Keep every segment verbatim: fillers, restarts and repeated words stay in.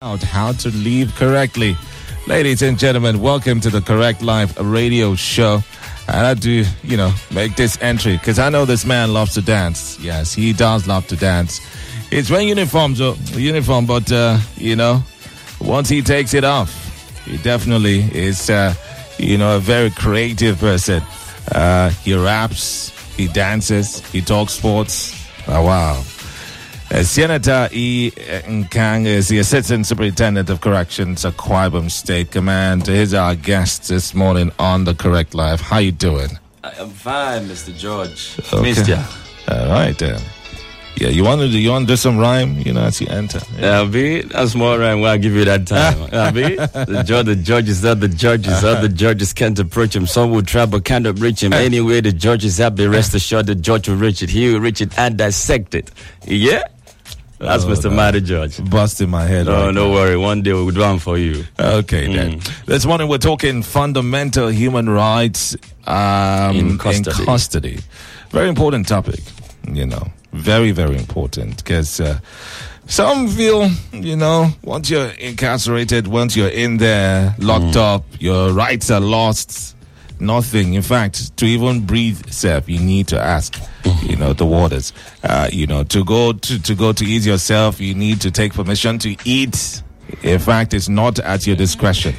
Out how to live correctly. Ladies and gentlemen, welcome to the Correct Life Radio Show. And I do, you know, make this entry because I know this man loves to dance. Yes, he does love to dance. He's wearing uniforms, so uniform, but uh, you know, once he takes it off, he definitely is, uh, you know, a very creative person. Uh, he raps, he dances, he talks sports. Oh, wow. Uh, Senator E. Nkang is the Assistant Superintendent of Corrections at Kwibum State Command. He's our guest this morning on The Correct Life. How you doing? I'm fine, Mister George. Okay. Missed ya. All right, then. Yeah, you want to do, you want to do some rhyme, you know, as you enter? Yeah, Abi, that's more rhyme. Well, I'll give you that time. Abi, the, jo- the judge is not the judges. Uh-huh. Other judges can't approach him. Some will try but can't reach him. Anyway, the judge is happy. Rest assured, the judge will reach it. He will reach it and dissect it. Yeah? That's oh, Mister Mighty George. Busting my head. Oh, right no now. Worry. One day we'll do one for you. Okay, mm. then. This morning we're talking fundamental human rights um, in, custody. in custody. Very important topic, you know. Very, very important because uh, some feel, you know, once you're incarcerated, once you're in there, locked mm. up, your rights are lost. Nothing. In fact, to even breathe, self, you need to ask, you know, the warders. Uh, you know, to go to, to go to eat yourself, you need to take permission to eat. In fact, it's not at your discretion.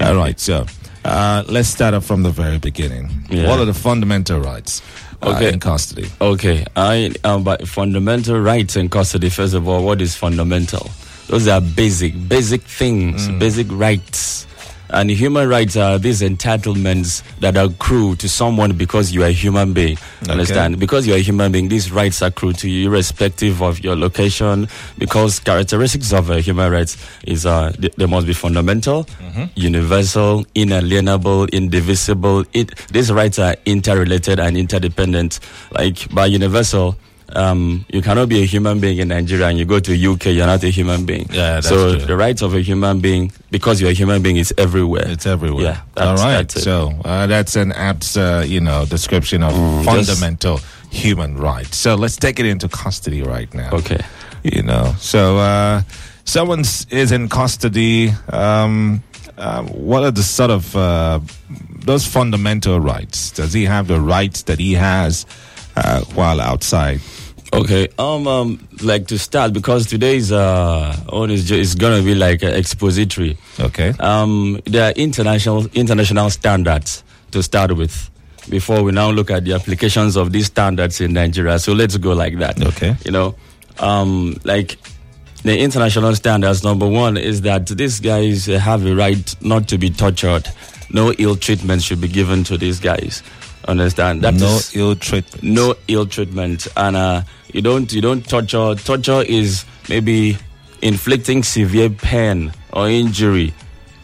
All right, so uh, let's start up from the very beginning. Yeah. What are the fundamental rights? Okay. Uh, in custody. Okay, I um, but fundamental rights in custody. First of all, what is fundamental? Those are basic, basic things, mm. basic rights. And human rights are these entitlements that accrue to someone because you are a human being. Okay. Understand? Because you are a human being, these rights accrue to you irrespective of your location. Because characteristics of uh, human rights is uh, they, they must be fundamental, mm-hmm. universal, inalienable, indivisible. It, these rights are interrelated and interdependent. Like by universal, Um, you cannot be a human being in Nigeria and you go to U K, you're not a human being. Yeah, that's so true. The rights of a human being, because you're a human being, is everywhere. It's everywhere. Yeah, that's, all right. That's so uh, that's an apt, uh, you know, description of mm, fundamental just... human rights. So let's take it into custody right now. Okay. You know, so uh, someone is in custody. Um, uh, what are the sort of uh, those fundamental rights? Does he have the rights that he has? Uh, while outside. Okay, um, um, like to start because today's uh, all is is gonna be like uh, expository. Okay, um, there are international international standards to start with. Before we now look at the applications of these standards in Nigeria, so let's go like that. Okay, you know, um, like the international standards. Number one is that these guys have a right not to be tortured. No ill treatment should be given to these guys. Understand that no is ill treatment. No ill treatment, and uh, you don't you don't torture. Torture is maybe inflicting severe pain or injury,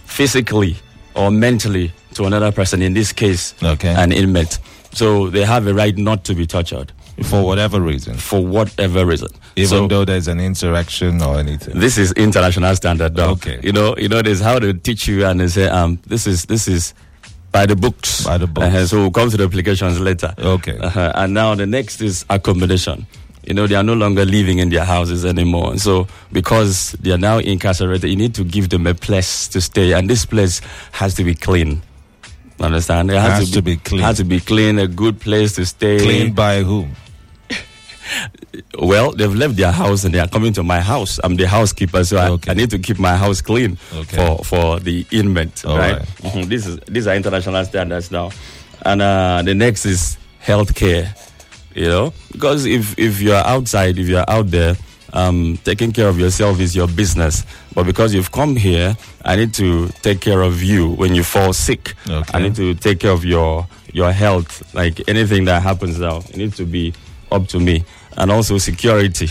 physically or mentally, to another person. In this case, okay, an inmate. So they have a right not to be tortured for whatever reason. For whatever reason, even so, though there's an insurrection or anything. This is international standard, though. Okay, you know you know there's how they teach you, and they say um this is this is. By the books. By the books. Uh-huh. So we'll come to the applications later. Okay. Uh-huh. And now the next is accommodation. You know, they are no longer living in their houses anymore. So because they are now incarcerated, you need to give them a place to stay. And this place has to be clean. Understand? It has, has to, be, to be clean. Has to be clean, a good place to stay. Clean by whom? Well, they've left their house and they are coming to my house. I'm the housekeeper, so okay. I, I need to keep my house clean okay. for, for the inmate. All right? right. Mm-hmm. This is these are international standards now, and uh, the next is healthcare. You know, because if if you are outside, if you are out there, um, taking care of yourself is your business. But because you've come here, I need to take care of you when you fall sick. Okay. I need to take care of your your health. Like anything that happens now, it needs to be up to me. And also security.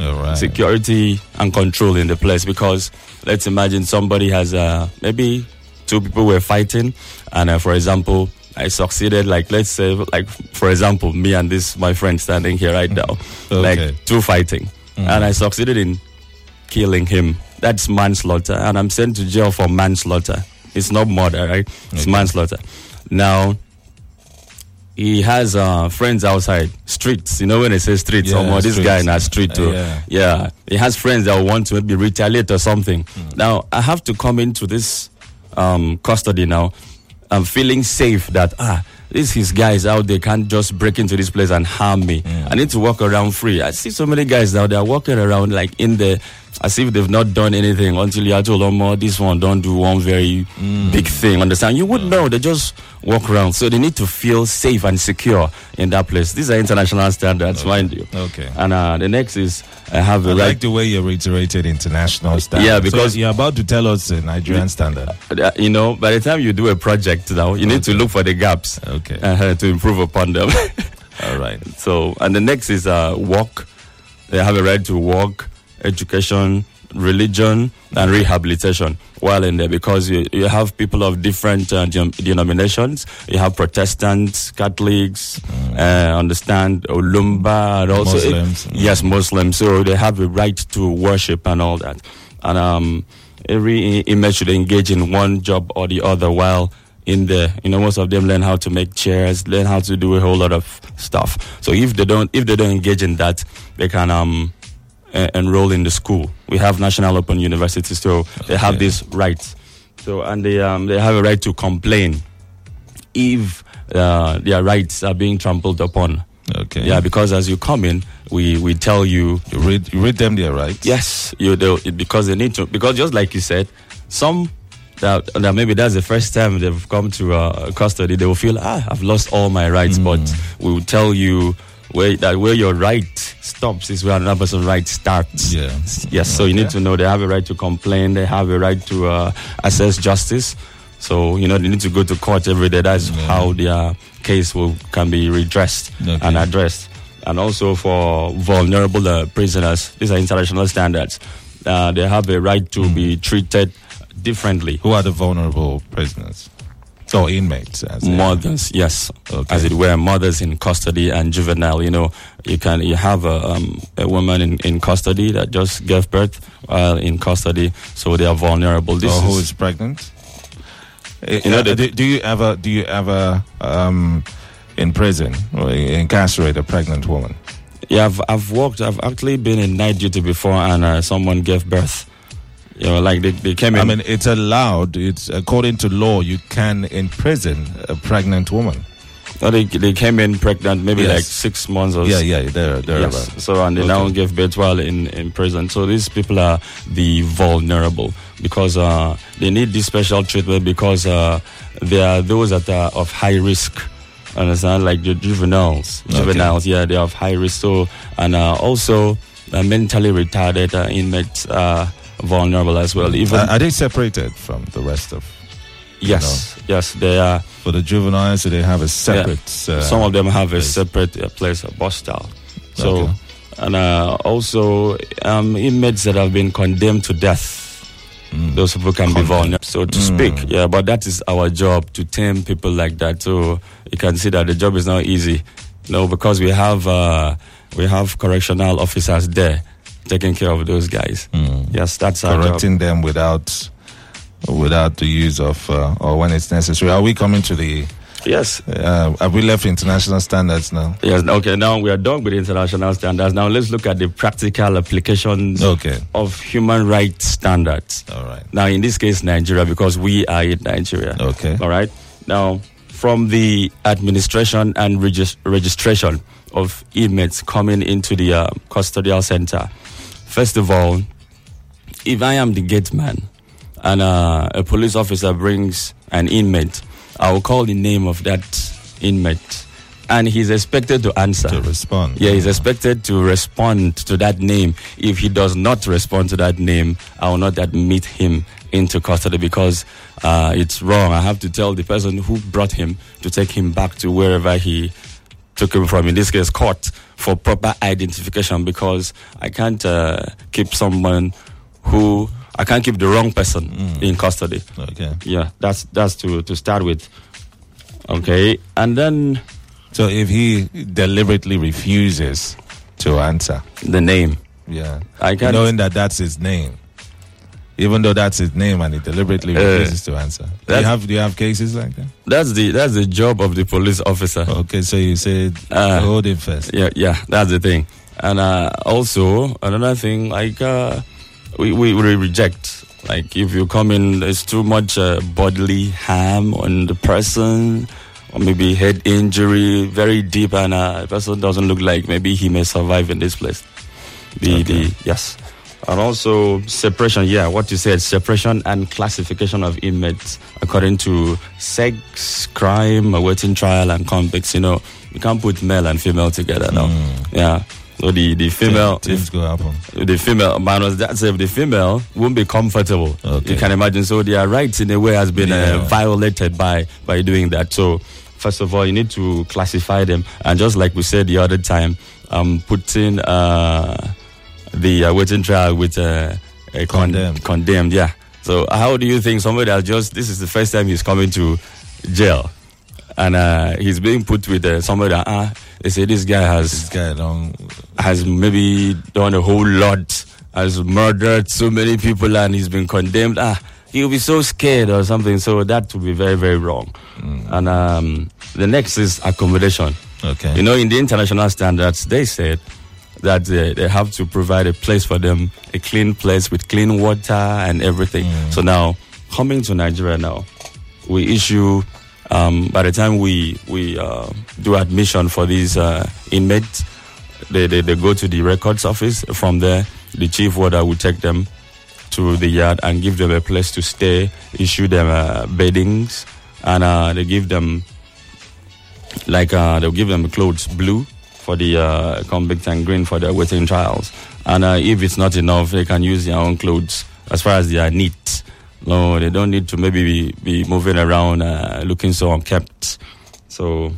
All right. Security and control in the place, because let's imagine somebody has uh, maybe two people were fighting and uh, for example I succeeded, like let's say like for example me and this my friend standing here right now. Okay. Like two fighting mm-hmm. and I succeeded in killing him. That's manslaughter, and I'm sent to jail for manslaughter. It's not murder, right? It's okay. manslaughter. Now he has uh, friends outside streets. You know, when they say streets, yeah, or this streets. Guy in a street too. Uh, yeah. yeah, he has friends that want to maybe retaliate or something. Mm. Now I have to come into this um, custody now. I'm feeling safe that ah, these his guys out there can't just break into this place and harm me. Yeah. I need to walk around free. I see so many guys now they are walking around like in the as if they've not done anything until you are told, oh, more, this one don't do one very mm. big thing. Understand? You would know. They just walk around. So they need to feel safe and secure in that place. These are international standards, okay. mind you. Okay. And uh, the next is, I have I a right... I like the way you reiterated international standards. Yeah, because... So you're about to tell us the Nigerian the, standard. Uh, you know, by the time you do a project now, you okay. need to look for the gaps okay. uh, to improve upon them. All right. So, and the next is uh, walk. They have a right to walk. Education, religion, and rehabilitation while in there, because you, you have people of different uh, denominations. You have Protestants, Catholics, mm. uh, understand, Olumba, and also Muslims. It, mm. Yes, Muslims. So they have a right to worship and all that. And um, every inmate should engage in one job or the other while in there. You know, most of them learn how to make chairs, learn how to do a whole lot of stuff. So if they don't, if they don't engage in that, they can. Um, enroll in the school. We have national open universities, so they okay. have these rights. So, and they um, they have a right to complain if uh, their rights are being trampled upon. Okay. Yeah, because as you come in, we, we tell you you read you read them their rights. Yes, you do, because they need to, because just like you said, some that, that maybe that's the first time they've come to uh, custody. They will feel ah, I've lost all my rights, mm. but we will tell you. Where that where your right stops is where another person's right starts. Yeah. Yes. So okay. you need to know they have a right to complain. They have a right to uh, assess justice. So you know they need to go to court every day. That's yeah. how their case will can be redressed okay. and addressed. And also for vulnerable uh, prisoners, these are international standards. Uh, they have a right to mm. be treated differently. Who are the vulnerable prisoners? So inmates, as mothers, in. yes, okay. as it were, mothers in custody and juvenile. You know, you can you have a, um, a woman in, in custody that just gave birth while in custody, so they are vulnerable. This so who is pregnant? You know, do, do you ever do you ever um, in prison or incarcerate a pregnant woman? Yeah, I've I've worked. I've actually been in night duty before, and uh, someone gave birth. You know, like they, they came in. I mean, it's allowed. It's according to law, you can imprison a pregnant woman. No, they they came in pregnant, maybe yes. like six months or yeah, yeah, there, there. Yes. So and they okay. now give birth while in, in prison. So these people are the vulnerable because uh, they need this special treatment because uh, they are those that are of high risk. Understand? Like the juveniles, okay. juveniles. Yeah, they are of high risk. So and uh, also uh, mentally retarded uh, inmates. Uh, vulnerable as well. Even uh, are they separated from the rest of? Yes, know? yes, they are. For the juveniles, so they have a separate. Yeah. Uh, Some of them have place. a separate uh, place, a bus style. So, okay. and uh, also um, inmates that have been condemned to death. Mm. Those people can Condem- be vulnerable, so to mm. speak. Yeah, but that is our job to tame people like that. So you can see that the job is not easy. No, because we have uh, we have correctional officers there. Taking care of those guys. Mm. Yes, that's our job. Correcting them without, without the use of, uh, or when it's necessary. Are we coming to the... Yes. Uh, have we left international standards now? Yes. Okay, now we are done with international standards. Now let's look at the practical applications okay. of human rights standards. All right. Now, in this case, Nigeria, because we are in Nigeria. Okay. All right. Now, from the administration and regist- registration of inmates coming into the uh, custodial center, first of all, if I am the gate man and uh, a police officer brings an inmate, I will call the name of that inmate and he's expected to answer. To respond. Yeah, he's expected to respond to that name. If he does not respond to that name, I will not admit him into custody because uh, it's wrong. I have to tell the person who brought him to take him back to wherever he took him from, in this case, court, for proper identification, because I can't uh, keep someone who I can't keep the wrong person mm. in custody. Okay. Yeah, that's that's to, to start with. Okay, and then so if he deliberately refuses to answer the name, yeah, I can't, knowing that that's his name, even though that's his name and he deliberately refuses uh, to answer. Do you have do you have cases like that? That's the that's the job of the police officer. Okay, so you said uh, hold him first. Yeah, yeah, that's the thing. And uh, also another thing, like uh, we, we we reject. Like if you come in, there's too much uh, bodily harm on the person, or maybe head injury, very deep, and uh, the person doesn't look like maybe he may survive in this place. The okay. the yes. And also separation, yeah, what you said, separation and classification of inmates according to sex, crime, awaiting trial, and convicts. You know, you can't put male and female together now. Mm. Yeah, so the the female, if, the female minus that, if the female won't be comfortable, okay. You can imagine. So their rights in a way has been yeah. uh, violated by by doing that. So first of all, you need to classify them, and just like we said the other time, um, putting. Uh, The uh, waiting trial with uh, a con- condemned. condemned, yeah. So how do you think somebody that just, this is the first time he's coming to jail, and uh, he's being put with uh, somebody that, ah, uh, they say this guy has this guy done, has maybe done a whole lot, has murdered so many people, and he's been condemned. Ah, he'll be so scared or something. So that would be very, very wrong. Mm. And um, the next is accommodation. Okay. You know, in the international standards, they said, that uh, they have to provide a place for them, a clean place with clean water and everything. Mm. So now, coming to Nigeria now, we issue, um, by the time we we uh, do admission for these uh, inmates, they, they, they go to the records office. From there, the chief warder will take them to the yard and give them a place to stay, issue them uh, beddings, and uh, they give them, like, uh, they'll give them clothes, blue, for the uh, convict and green for their waiting trials. And uh, if it's not enough, they can use their own clothes as far as they are neat. No, they don't need to maybe be, be moving around uh, looking so unkempt. So,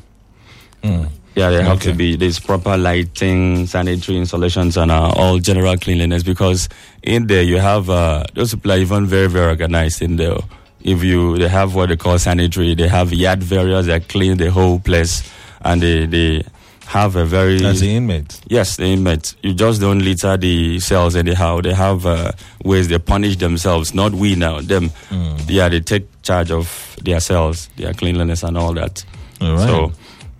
mm. yeah, they have okay. to be, there's proper lighting, sanitary installations, and uh, all general cleanliness, because in there you have, uh, those people are even very, very organized in there. If you, they have what they call sanitary, they have yard various, they clean the whole place, and they, they, have a very... As the inmates? Yes, the inmates. You just don't litter the cells anyhow. They have uh, ways they punish themselves, not we now, them. Mm. Yeah, they take charge of their cells, their cleanliness and all that. All right. So,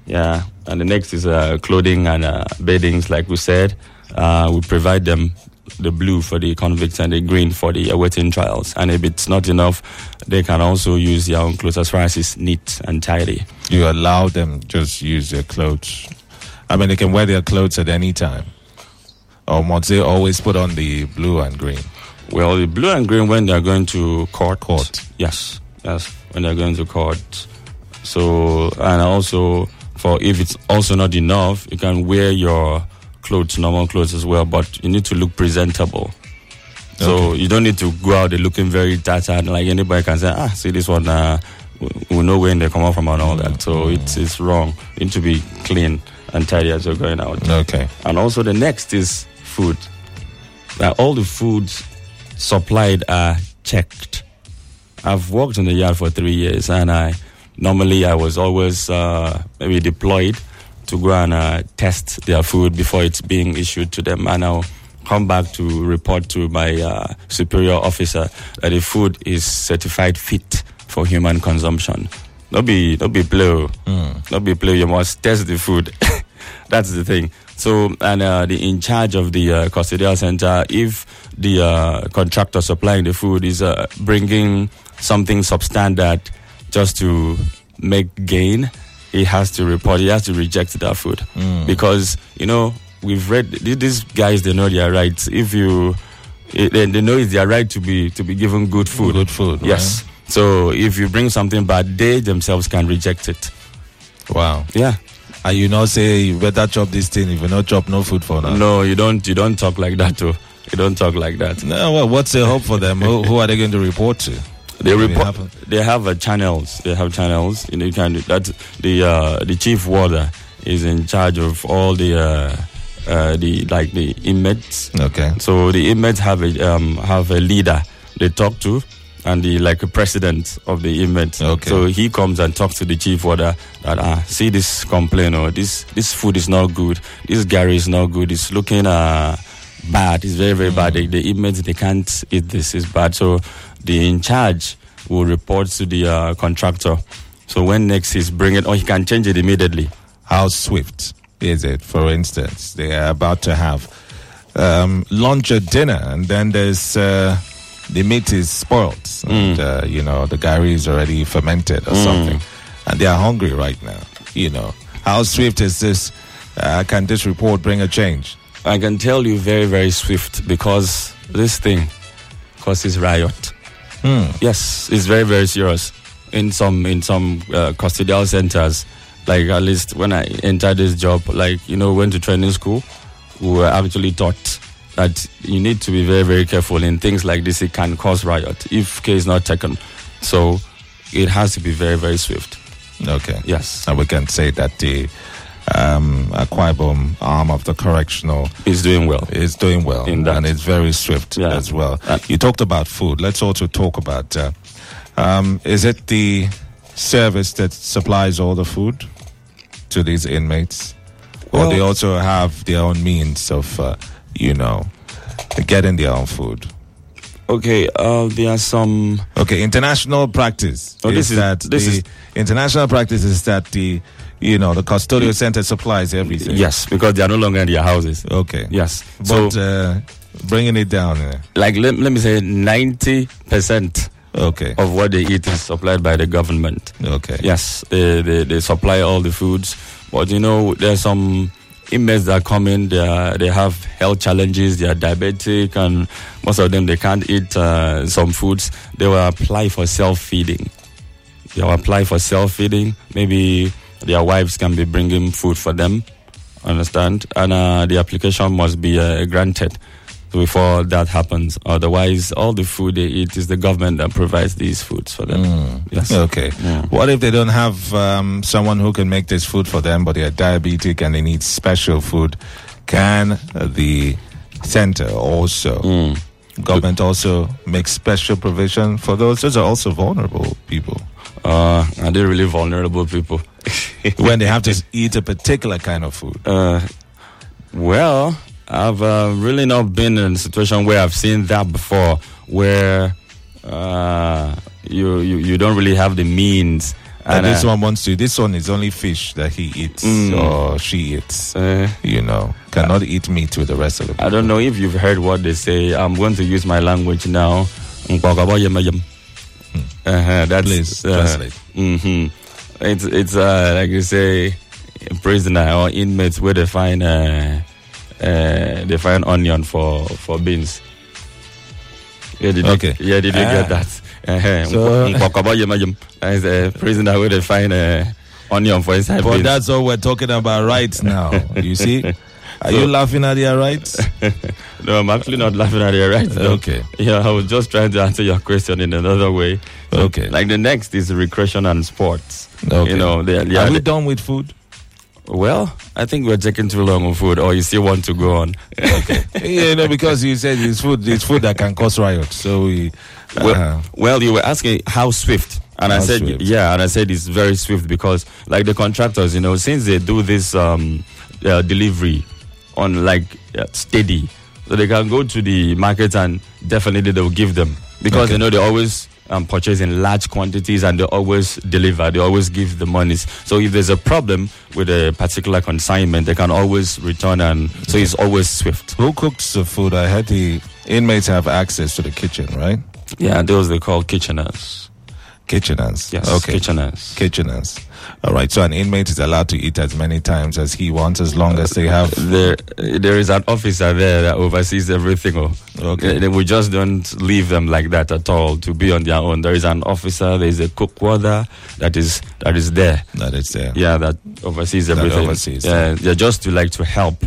yeah. And the next is uh, clothing and uh, beddings, like we said. Uh, we provide them the blue for the convicts and the green for the awaiting trials. And if it's not enough, they can also use their own clothes as far as it's neat and tidy. You allow them just use their clothes... I mean, they can wear their clothes at any time. Or must they always put on the blue and green? Well, the blue and green when they're going to court. Court. Yes, yes, when they're going to court. So, and also, for if it's also not enough, you can wear your clothes, normal clothes as well, but you need to look presentable. So, okay. You don't need to go out there looking very tattered, like anybody can say, ah, see this one, uh, we know when they come out from and all that. So, mm. it's, it's wrong. You need to be clean and tidy as you're going out. Okay. And also the next is food. Now, all the foods supplied are checked. I've worked in the yard for three years, and I normally I was always uh, maybe deployed to go and uh, test their food before it's being issued to them. And I'll come back to report to my uh, superior officer that the food is certified fit for human consumption. Don't be, don't be play. Mm. Don't be play. You must test the food. That's the thing. So, and uh, the in charge of the uh, custodial center, if the uh, contractor supplying the food is uh, bringing something substandard just to make gain, he has to report. He has to reject that food mm. because you know we've read these guys. They know their rights. If you, they know it's their right to be to be given good food. Good food. Yes. Right? So if you bring something bad, they themselves can reject it. Wow. Yeah. And you now say you better chop this thing. If you not chop, no food for now. No, you don't. You don't talk like that too. You don't talk like that. No. Well, what's the hope for them? who, who are they going to report to? They what report. They have uh, channels. They have channels. You know, you can do that. The uh, the chief warder is in charge of all the uh, uh, the like the inmates. Okay. So the inmates have a um, have a leader they talk to. And the like a president of the event. Okay. So he comes and talks to the chief warder that ah see this complaint or this this food is not good, this Gary is not good, it's looking uh bad. It's very, very mm. bad. The, the inmates, they can't eat this. It's bad. So the in charge will report to the uh, contractor. So when next he's bring it, or he can change it immediately. How swift is it? For instance, they are about to have um, lunch or dinner, and then there's uh, the meat is spoiled, and mm. uh, you know the gari is already fermented or mm. something, and they are hungry right now. You know, how swift is this? Uh, can this report bring a change? I can tell you very, very swift, because this thing causes riot. Mm. Yes, it's very, very serious. In some in some uh, custodial centers, like at least when I entered this job, like, you know, went to training school, we were actually taught that you need to be very, very careful in things like this. It can cause riot if care is not taken. So it has to be very, very swift. Okay. Yes. And we can say that the Um, Akwa Ibom arm of the correctional is doing well. Is doing well, and it's very swift yeah. as well. Uh, you talked about food. Let's also talk about. Uh, um, is it the service that supplies all the food to these inmates, well, or they also have their own means of, uh, you know, getting their own food? Okay, uh, there are some. Okay, international practice. Oh, this is, is that this the is... international practice is that the. You know, the custodial center supplies everything. Yes, because they are no longer in their houses. Okay. Yes. But so, uh, bringing it down. Uh, like, let, let me say ninety percent okay. of what they eat is supplied by the government. Okay. Yes, they, they, they supply all the foods. But, you know, there's some inmates that come in, they, are, they have health challenges, they are diabetic, and most of them, they can't eat uh, some foods. They will apply for self-feeding. They will apply for self-feeding, maybe... Their wives can be bringing food for them, understand? And uh, the application must be uh, granted before that happens. Otherwise, all the food they eat is the government that provides these foods for them. Mm. Yes. Okay. Yeah. What if they don't have um, someone who can make this food for them, but they are diabetic and they need special food? Can the center also... Mm. Government also makes special provision for those. Those are also vulnerable people. Uh, are they really vulnerable people? When they have to eat a particular kind of food? Uh, well, I've uh, really not been in a situation where I've seen that before, where uh, you, you you don't really have the means. And, and this uh, one wants to. This one is only fish that he eats mm, or she eats. Uh, you know, cannot uh, eat meat with the rest of the people. I don't know if you've heard what they say. I'm going to use my language now. Mm. Uh-huh, that's, Please uh, translate. Mm-hmm. It's it's uh, like you say, prisoner or inmates where they find uh, uh, they find onion for for beans. Yeah, did okay. You, yeah, did you ah. get that? Uh-huh. So, as a prisoner where they find uh, onion for inside. But beans. That's all we're talking about right now. You see? Are so, you laughing at their rights? No, I'm actually not laughing at their rights. No. Okay. Yeah, I was just trying to answer your question in another way. So, okay. Like the next is recreation and sports. Okay. You know, they, they are we they, done with food? Well, I think we're taking too long on food, or you still want to go on. Okay. Yeah, no, because you said it's food, it's food that can cause riots. So we. Uh-huh. Well, well, you were asking how swift, and how I said, swift. yeah, and I said it's very swift because, like the contractors, you know, since they do this um, uh, delivery on like uh, steady, so they can go to the market and definitely they'll give them because okay. you know they always um, purchase in large quantities and they always deliver, they always give the monies. So if there's a problem with a particular consignment, they can always return, and so it's always swift. Who cooks the food? I heard the inmates have access to the kitchen, right? Yeah, those they call kitcheners. Kitcheners? Yes, okay. kitcheners. Kitcheners. All right, so an inmate is allowed to eat as many times as he wants, as long as they have... There, there is an officer there that oversees everything. Oh. Okay. We just don't leave them like that at all to be on their own. There is an officer, there is a cook warder that is that is there. That is there. Yeah, that oversees everything. That oversees. Yeah, they're just to like to help.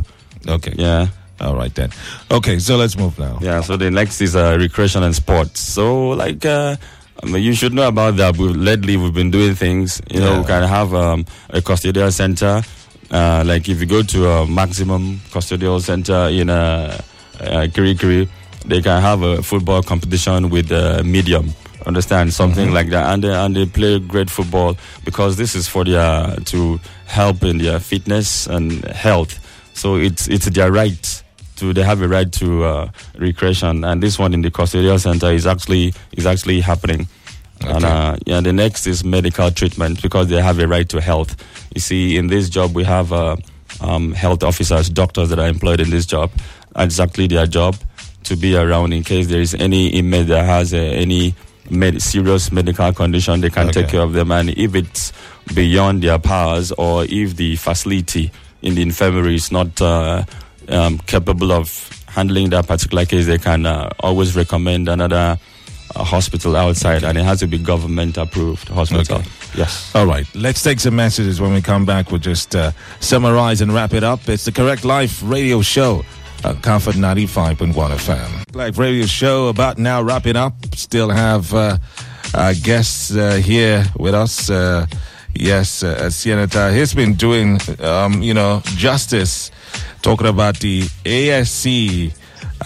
Okay. Yeah. All right, then. Okay, so let's move now. Yeah, so the next is uh, recreation and sports. So, like, uh, I mean, you should know about that. We've, lately, we've been doing things. You know, yeah. we can have um, a custodial center. Uh, like, if you go to a maximum custodial center in uh, uh, Kirikiri, they can have a football competition with uh, medium. Understand? Something mm-hmm. like that. And they, and they play great football because this is for their, to help in their fitness and health. So, it's it's their right to they have a right to uh, recreation, and this one in the custodial center is actually is actually happening. Okay. And uh, yeah, the next is medical treatment, because they have a right to health. You see, in this job, we have uh, um, health officers, doctors that are employed in this job. Exactly their job to be around in case there is any inmate that has uh, any med- serious medical condition, they can okay. take care of them. And if it's beyond their powers, or if the facility in the infirmary is not uh, um, capable of handling that particular case, they can uh, always recommend another a hospital outside, and it has to be government approved hospital. Okay. Yes. All right. Let's take some messages. When we come back, we'll just uh, summarize and wrap it up. It's the Correct Life Radio Show at Comfort ninety-five point one F M. Life Radio Show about now wrapping up. Still have uh, our guests uh, here with us. Uh, yes, uh, Essienita. He's been doing, um, you know, justice, talking about the A S C.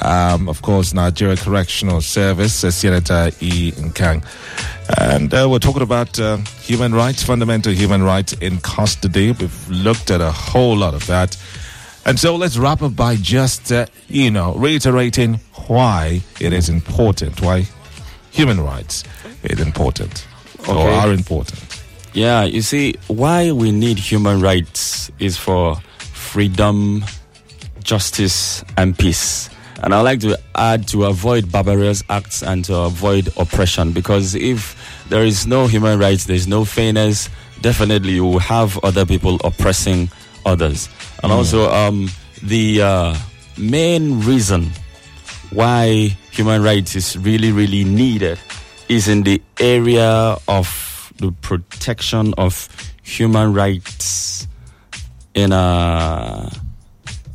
Um, of course, Nigerian Correctional Service, uh, Senator E. Nkang. And uh, we're talking about uh, human rights, fundamental human rights in custody. We've looked at a whole lot of that. And so let's wrap up by just, uh, you know, reiterating why it is important, why human rights is important okay. or are important. Yeah, you see, why we need human rights is for freedom, justice, and peace. And I like to add, to avoid barbarous acts and to avoid oppression, because if there is no human rights, there is no fairness, definitely you will have other people oppressing others. And mm. also, um, the uh, main reason why human rights is really, really needed is in the area of the protection of human rights in a...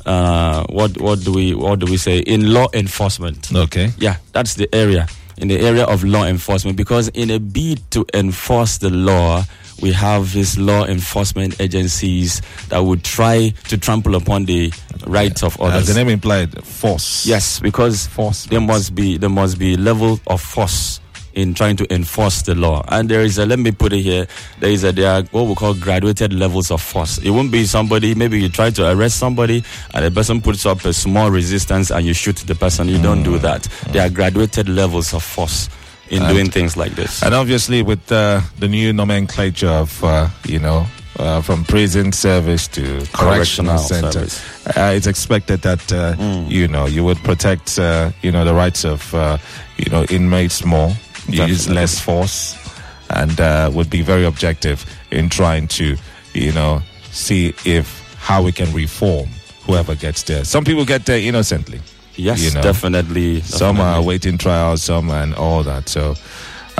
Uh, what what do we what do we say in law enforcement? Okay, yeah, that's the area in the area of law enforcement, because in a bid to enforce the law, we have these law enforcement agencies that would try to trample upon the rights yeah. of others. As the name implied, force. Yes, because force there must be there must be level of force in trying to enforce the law. And there is a, let me put it here, there is a, there are what we call graduated levels of force. It won't be somebody, maybe you try to arrest somebody and the person puts up a small resistance and you shoot the person. You mm. don't do that. Mm. There are graduated levels of force in and, doing things like this. And obviously with uh, the new nomenclature of, uh, you know, Uh, from prison service to correctional, correctional centers, uh, it's expected that uh, mm. you know you would protect uh, you know the rights of uh, you know inmates more, you use less force, and uh, would be very objective in trying to you know see if how we can reform whoever gets there. Some people get there innocently. Yes, you know? definitely. Some definitely. are waiting trials, some and all that. So.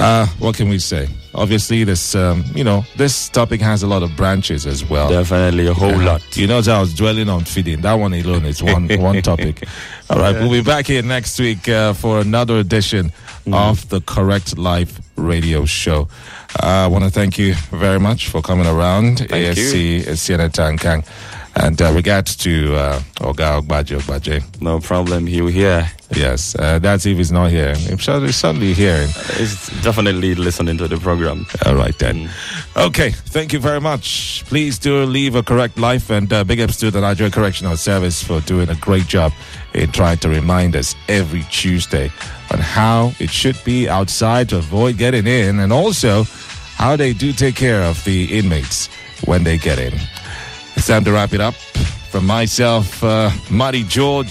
Uh, what can we say? Obviously, this um, you know this topic has a lot of branches as well. Definitely, a whole yeah. lot. You know, so I was dwelling on feeding. That one alone is one one topic. All right, yeah. we'll be back here next week uh, for another edition mm. of the Correct Life Radio Show. Uh, I want to thank you very much for coming around. Thank A S C, Essienita Nkang, and uh, regards to uh, Oga Ogbaje Ogbaje. No problem. He'll hear. Yes, uh, that's if he's not here. He's certainly hearing. He's definitely listening to the program. All right, then. Mm. Okay, thank you very much. Please do leave a correct life, and uh, big ups to the Nigerian Correctional Service for doing a great job in trying to remind us every Tuesday on how it should be outside to avoid getting in, and also how they do take care of the inmates when they get in. It's time to wrap it up. From myself, uh, Marty George,